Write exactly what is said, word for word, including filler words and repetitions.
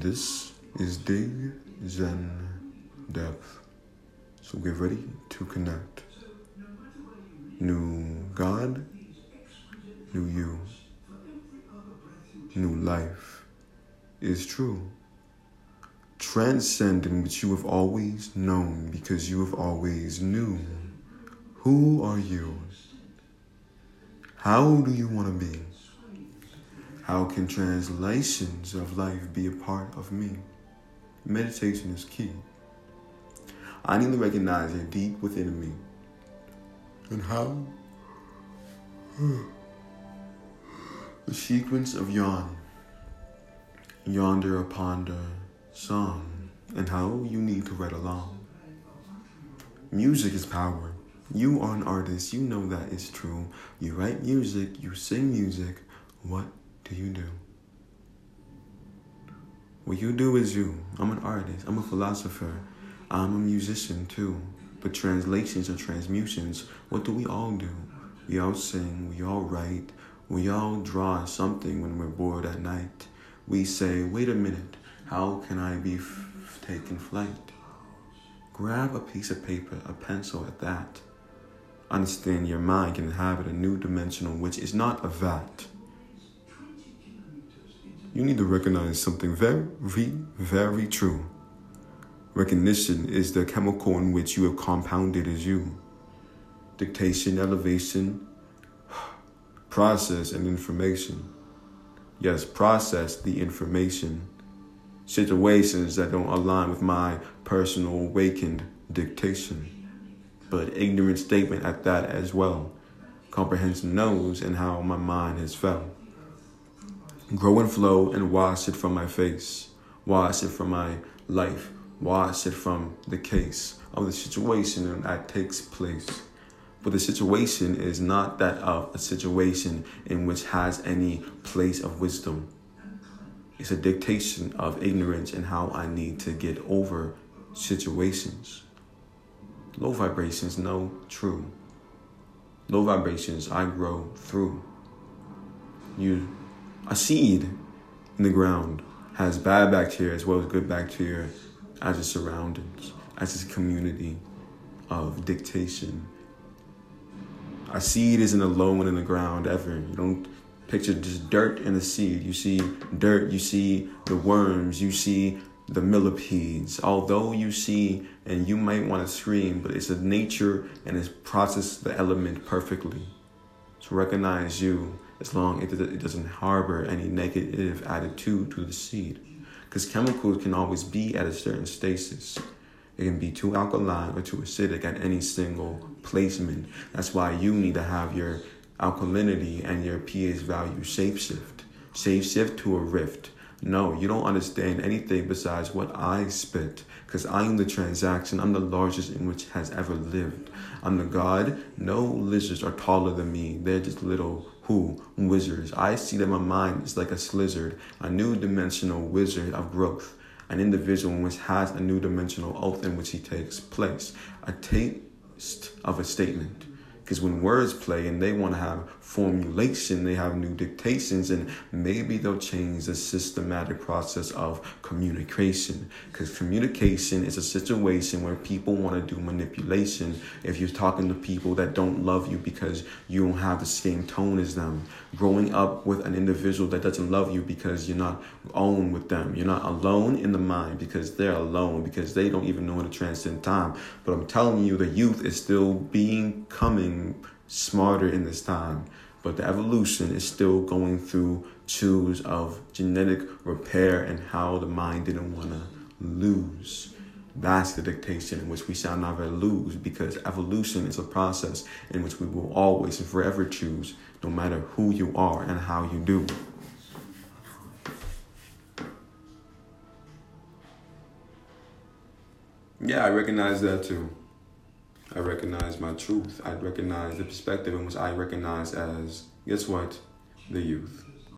This is Dig Zen Depth. So get ready to connect. New God, new you, new life is true. Transcending what you have always known because you have always knew. Who are you? How do you want to be? How can translations of life be a part of me? Meditation is key. I need to recognize it deep within me. And how? The sequence of yawn. Yonder upon the song. And how you need to read along. Music is power. You are an artist. You know that is true. You write music. You sing music. What do you do? What you do is you. I'm an artist. I'm a philosopher. I'm a musician too, but translations are transmutions. What do we all do? We all sing, we all write, we all draw something when we're bored at night. We say, wait a minute, how can I be f- taking flight? Grab a piece of paper, a pencil at that. Understand your mind can inhabit a new dimension which is not a vat. You need to recognize something very, very true. Recognition is the chemical in which you have compounded as you. Dictation, elevation, process, and information. Yes, process the information. Situations that don't align with my personal awakened dictation. But ignorant statement at that as well. Comprehension knows and how my mind has felt. Grow and flow and wash it from my face. Wash it from my life. Wash it from the case of the situation that takes place. But the situation is not that of a situation in which has any place of wisdom. It's a dictation of ignorance and how I need to get over situations. Low vibrations, no, true. Low vibrations, I grow through. You, a seed in the ground has bad bacteria as well as good bacteria. As a surroundings, as a community of dictation. A seed isn't alone in the ground ever. You don't picture just dirt and a seed. You see dirt, you see the worms, you see the millipedes. Although you see, and you might want to scream, but it's a nature and it's processed the element perfectly. To recognize you as long as it doesn't harbor any negative attitude to the seed. Because chemicals can always be at a certain stasis. It can be too alkaline or too acidic at any single placement. That's why you need to have your alkalinity and your pH value shapeshift. Shapeshift to a rift. No, you don't understand anything besides what I spit. Because I'm the transaction. I'm the largest in which has ever lived. I'm the God. No lizards are taller than me. They're just little who? Wizards. I see that my mind is like a slizzard, a new dimensional wizard of growth, an individual which has a new dimensional oath in which he takes place, a taste of a statement. Because when words play and they want to have formulation, they have new dictations, and maybe they'll change the systematic process of communication. Because communication is a situation where people want to do manipulation. If you're talking to people that don't love you because you don't have the same tone as them. Growing up with an individual that doesn't love you because you're not owned with them. You're not alone in the mind because they're alone, because they don't even know how to transcend time. But I'm telling you, the youth is still becoming smarter in this time, but the evolution is still going through tools of genetic repair and how the mind didn't want to lose. That's the dictation in which we shall never lose, because evolution is a process in which we will always and forever choose, no matter who you are and how you do. Yeah, I recognize that too. I recognize my truth. I recognize the perspective in which I recognize as, guess what? The youth.